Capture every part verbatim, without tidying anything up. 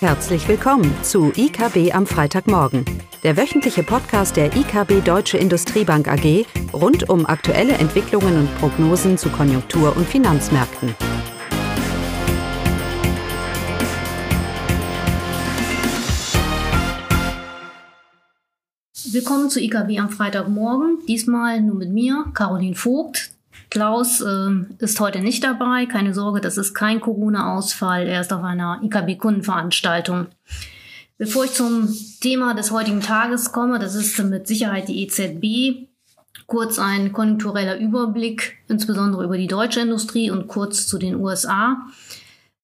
Herzlich willkommen zu I K B am Freitagmorgen, der wöchentliche Podcast der I K B Deutsche Industriebank A G rund um aktuelle Entwicklungen und Prognosen zu Konjunktur- und Finanzmärkten. Willkommen zu I K B am Freitagmorgen, diesmal nur mit mir, Carolin Vogt. Klaus äh, ist heute nicht dabei. Keine Sorge, das ist kein Corona-Ausfall. Er ist auf einer I K B-Kundenveranstaltung. Bevor ich zum Thema des heutigen Tages komme, das ist mit Sicherheit die E Z B, kurz ein konjunktureller Überblick, insbesondere über die deutsche Industrie und kurz zu den U S A.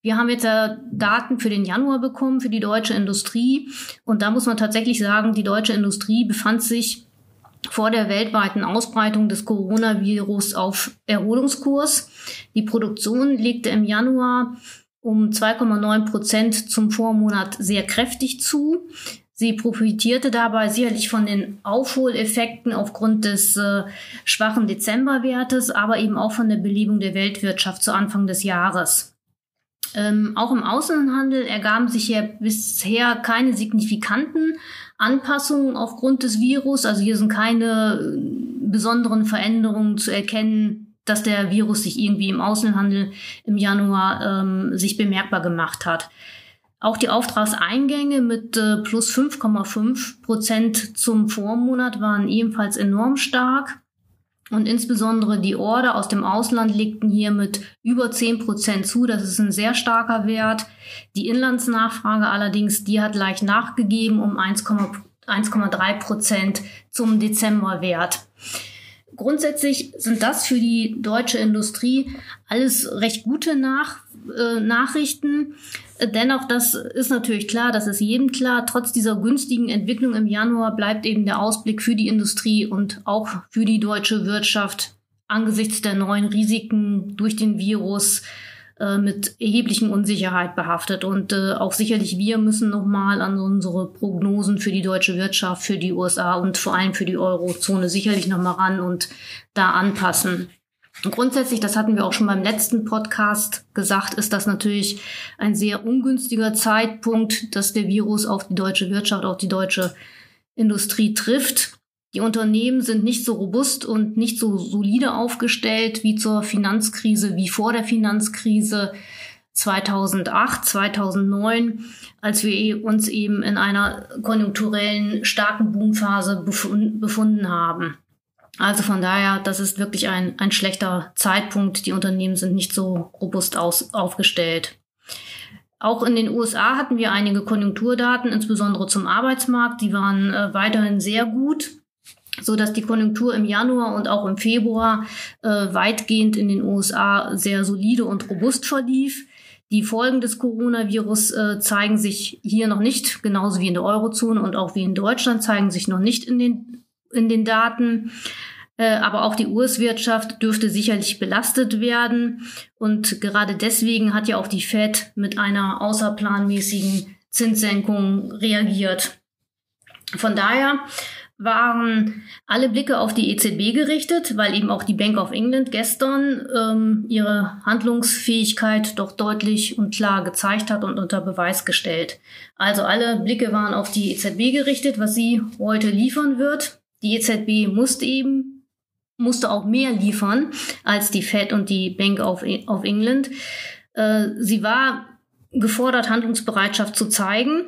Wir haben jetzt ja Daten für den Januar bekommen, für die deutsche Industrie. Und da muss man tatsächlich sagen, die deutsche Industrie befand sich vor der weltweiten Ausbreitung des Coronavirus auf Erholungskurs. Die Produktion legte im Januar um zwei Komma neun Prozent zum Vormonat sehr kräftig zu. Sie profitierte dabei sicherlich von den Aufholeffekten aufgrund des äh, schwachen Dezemberwertes, aber eben auch von der Belebung der Weltwirtschaft zu Anfang des Jahres. Ähm, auch im Außenhandel ergaben sich ja bisher keine signifikanten Anpassungen aufgrund des Virus. Also hier sind keine besonderen Veränderungen zu erkennen, dass der Virus sich irgendwie im Außenhandel im Januar ähm, sich bemerkbar gemacht hat. Auch die Auftragseingänge mit äh, plus fünf Komma fünf Prozent zum Vormonat waren ebenfalls enorm stark. Und insbesondere die Order aus dem Ausland legten hier mit über zehn Prozent zu. Das ist ein sehr starker Wert. Die Inlandsnachfrage allerdings, die hat leicht nachgegeben um eins Komma drei Prozent zum Dezemberwert. Grundsätzlich sind das für die deutsche Industrie alles recht gute Nach- äh, Nachrichten. Dennoch, das ist natürlich klar, das ist jedem klar. Trotz dieser günstigen Entwicklung im Januar bleibt eben der Ausblick für die Industrie und auch für die deutsche Wirtschaft angesichts der neuen Risiken durch den Virus äh, mit erheblichen Unsicherheit behaftet. Und äh, auch sicherlich wir müssen nochmal an unsere Prognosen für die deutsche Wirtschaft, für die U S A und vor allem für die Eurozone sicherlich nochmal ran und da anpassen. Grundsätzlich, das hatten wir auch schon beim letzten Podcast gesagt, ist das natürlich ein sehr ungünstiger Zeitpunkt, dass der Virus auf die deutsche Wirtschaft, auf die deutsche Industrie trifft. Die Unternehmen sind nicht so robust und nicht so solide aufgestellt wie zur Finanzkrise, wie vor der Finanzkrise zweitausendacht, zweitausendneun, als wir uns eben in einer konjunkturellen, starken Boomphase befunden haben. Also von daher, das ist wirklich ein, ein schlechter Zeitpunkt. Die Unternehmen sind nicht so robust aus, aufgestellt. Auch in den U S A hatten wir einige Konjunkturdaten, insbesondere zum Arbeitsmarkt. Die waren äh, weiterhin sehr gut, sodass die Konjunktur im Januar und auch im Februar äh, weitgehend in den U S A sehr solide und robust verlief. Die Folgen des Coronavirus äh, zeigen sich hier noch nicht, genauso wie in der Eurozone und auch wie in Deutschland, zeigen sich noch nicht in den in den Daten. Aber auch die U S-Wirtschaft dürfte sicherlich belastet werden. Und gerade deswegen hat ja auch die Fed mit einer außerplanmäßigen Zinssenkung reagiert. Von daher waren alle Blicke auf die E Z B gerichtet, weil eben auch die Bank of England gestern ähm, ihre Handlungsfähigkeit doch deutlich und klar gezeigt hat und unter Beweis gestellt. Also alle Blicke waren auf die E Z B gerichtet, was sie heute liefern wird. Die E Z B musste eben, musste auch mehr liefern als die Fed und die Bank of, of England. Äh, sie war gefordert, Handlungsbereitschaft zu zeigen,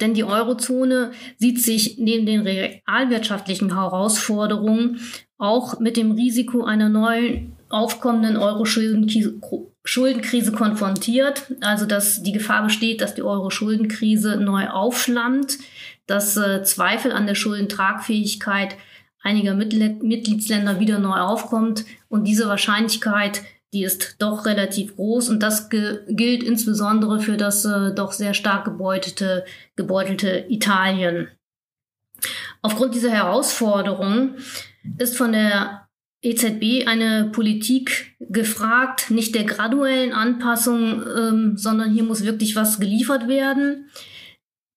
denn die Eurozone sieht sich neben den realwirtschaftlichen Herausforderungen auch mit dem Risiko einer neuen aufkommenden Euro-Schuldenkrise konfrontiert. Also dass die Gefahr besteht, dass die Euro-Schuldenkrise neu aufflammt, dass äh, Zweifel an der Schuldentragfähigkeit einiger Mitglied- Mitgliedsländer wieder neu aufkommt. Und diese Wahrscheinlichkeit, die ist doch relativ groß. Und das ge- gilt insbesondere für das äh, doch sehr stark gebeutelte, gebeutelte Italien. Aufgrund dieser Herausforderung ist von der E Z B eine Politik gefragt, nicht der graduellen Anpassung, ähm, sondern hier muss wirklich was geliefert werden.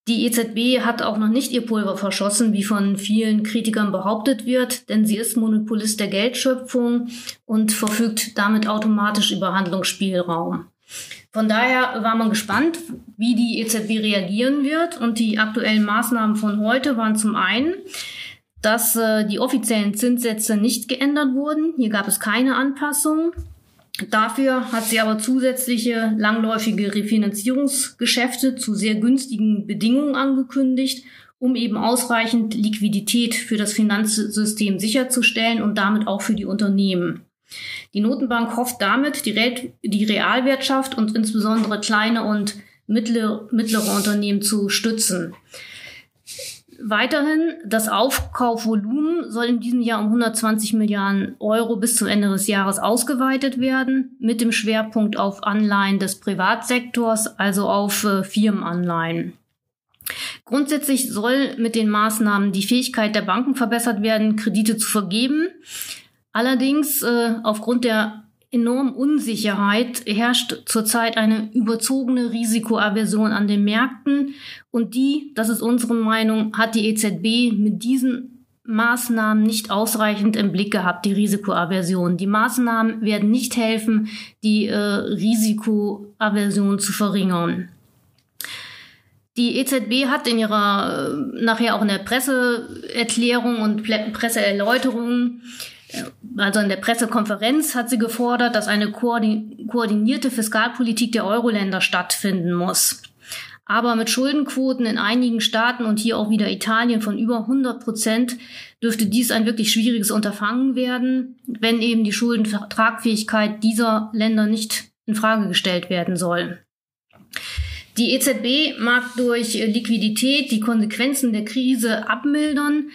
Die E Z B hat auch noch nicht ihr Pulver verschossen, wie von vielen Kritikern behauptet wird, denn sie ist Monopolist der Geldschöpfung und verfügt damit automatisch über Handlungsspielraum. Von daher war man gespannt, wie die E Z B reagieren wird. Und die aktuellen Maßnahmen von heute waren zum einen, dass äh, die offiziellen Zinssätze nicht geändert wurden. Hier gab es keine Anpassung. Dafür hat sie aber zusätzliche langläufige Refinanzierungsgeschäfte zu sehr günstigen Bedingungen angekündigt, um eben ausreichend Liquidität für das Finanzsystem sicherzustellen und damit auch für die Unternehmen. Die Notenbank hofft damit, die, Re- die Realwirtschaft und insbesondere kleine und mittlere, mittlere Unternehmen zu stützen. Weiterhin, das Aufkaufvolumen soll in diesem Jahr um hundertzwanzig Milliarden Euro bis zum Ende des Jahres ausgeweitet werden, mit dem Schwerpunkt auf Anleihen des Privatsektors, also auf äh, Firmenanleihen. Grundsätzlich soll mit den Maßnahmen die Fähigkeit der Banken verbessert werden, Kredite zu vergeben. Allerdings, äh, aufgrund der enormen Unsicherheit herrscht zurzeit eine überzogene Risikoaversion an den Märkten. Und die, das ist unsere Meinung, hat die E Z B mit diesen Maßnahmen nicht ausreichend im Blick gehabt, die Risikoaversion. Die Maßnahmen werden nicht helfen, die äh, Risikoaversion zu verringern. Die E Z B hat in ihrer, nachher auch in der Presseerklärung und Presseerläuterung, also in der Pressekonferenz hat sie gefordert, dass eine koordinierte Fiskalpolitik der Euro-Länder stattfinden muss. Aber mit Schuldenquoten in einigen Staaten und hier auch wieder Italien von über hundert Prozent dürfte dies ein wirklich schwieriges Unterfangen werden, wenn eben die Schuldentragfähigkeit dieser Länder nicht in Frage gestellt werden soll. Die E Z B mag durch Liquidität die Konsequenzen der Krise abmildern.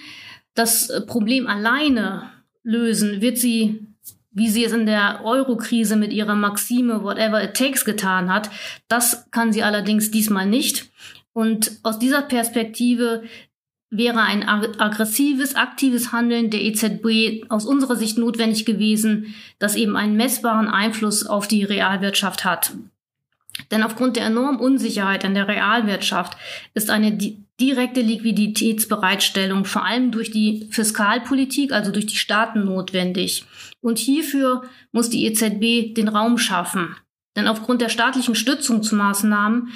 Das Problem alleine lösen wird sie, wie sie es in der Euro-Krise mit ihrer Maxime whatever it takes getan hat. Das kann sie allerdings diesmal nicht. Und aus dieser Perspektive wäre ein ag- aggressives, aktives Handeln der E Z B aus unserer Sicht notwendig gewesen, das eben einen messbaren Einfluss auf die Realwirtschaft hat. Denn aufgrund der enormen Unsicherheit in der Realwirtschaft ist eine di- direkte Liquiditätsbereitstellung vor allem durch die Fiskalpolitik, also durch die Staaten notwendig. Und hierfür muss die E Z B den Raum schaffen. Denn aufgrund der staatlichen Stützungsmaßnahmen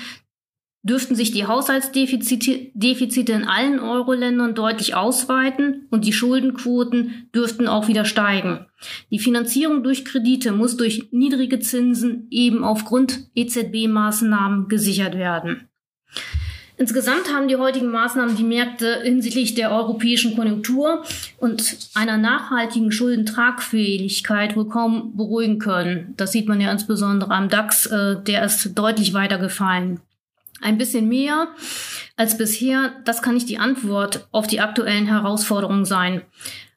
dürften sich die Haushaltsdefizite Defizite in allen Euro-Ländern deutlich ausweiten und die Schuldenquoten dürften auch wieder steigen. Die Finanzierung durch Kredite muss durch niedrige Zinsen eben aufgrund E Z B-Maßnahmen gesichert werden. Insgesamt haben die heutigen Maßnahmen die Märkte hinsichtlich der europäischen Konjunktur und einer nachhaltigen Schuldentragfähigkeit wohl kaum beruhigen können. Das sieht man ja insbesondere am DAX, äh, der ist deutlich weiter gefallen. Ein bisschen mehr als bisher, das kann nicht die Antwort auf die aktuellen Herausforderungen sein.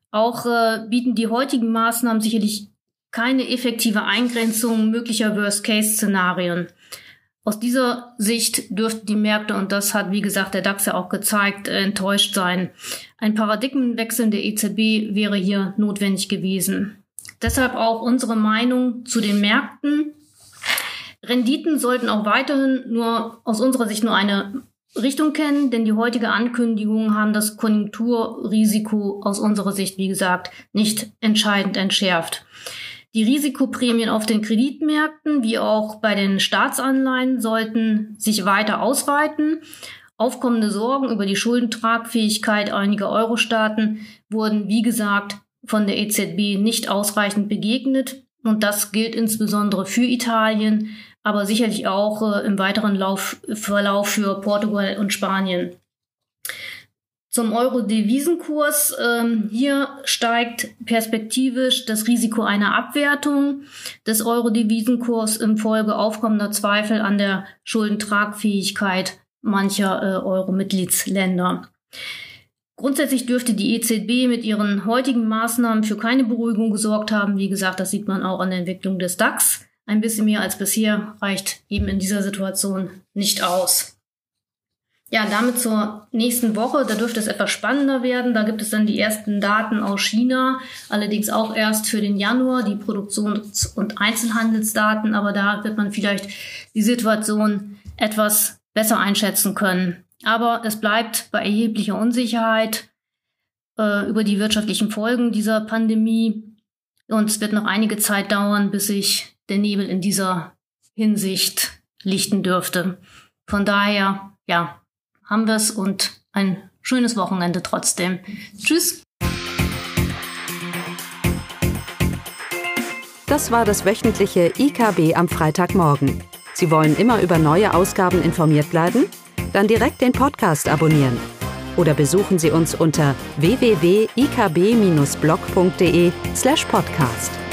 Auch äh, bieten die heutigen Maßnahmen sicherlich keine effektive Eingrenzung möglicher Worst-Case-Szenarien. Aus dieser Sicht dürften die Märkte, und das hat wie gesagt der DAX ja auch gezeigt, äh, enttäuscht sein. Ein Paradigmenwechsel der E Z B wäre hier notwendig gewesen. Deshalb auch unsere Meinung zu den Märkten. Renditen sollten auch weiterhin nur aus unserer Sicht nur eine Richtung kennen, denn die heutige Ankündigungen haben das Konjunkturrisiko aus unserer Sicht, wie gesagt, nicht entscheidend entschärft. Die Risikoprämien auf den Kreditmärkten wie auch bei den Staatsanleihen sollten sich weiter ausweiten. Aufkommende Sorgen über die Schuldentragfähigkeit einiger Euro-Staaten wurden, wie gesagt, von der E Z B nicht ausreichend begegnet. Und das gilt insbesondere für Italien, aber sicherlich auch äh, im weiteren Lauf, Verlauf für Portugal und Spanien. Zum Euro-Devisenkurs. Ähm, hier steigt perspektivisch das Risiko einer Abwertung des Euro-Devisenkurs infolge aufkommender Zweifel an der Schuldentragfähigkeit mancher äh, Euro-Mitgliedsländer. Grundsätzlich dürfte die E Z B mit ihren heutigen Maßnahmen für keine Beruhigung gesorgt haben. Wie gesagt, das sieht man auch an der Entwicklung des DAX. Ein bisschen mehr als bisher reicht eben in dieser Situation nicht aus. Ja, damit zur nächsten Woche. Da dürfte es etwas spannender werden. Da gibt es dann die ersten Daten aus China, allerdings auch erst für den Januar, die Produktions- und Einzelhandelsdaten. Aber da wird man vielleicht die Situation etwas besser einschätzen können. Aber es bleibt bei erheblicher Unsicherheit äh, über die wirtschaftlichen Folgen dieser Pandemie. Und es wird noch einige Zeit dauern, bis sich der Nebel in dieser Hinsicht lichten dürfte. Von daher, ja, haben wir es und ein schönes Wochenende trotzdem. Tschüss! Das war das wöchentliche I K B am Freitagmorgen. Sie wollen immer über neue Ausgaben informiert bleiben? Dann direkt den Podcast abonnieren. Oder besuchen Sie uns unter w w w punkt i k b bindestrich blog punkt de slash podcast.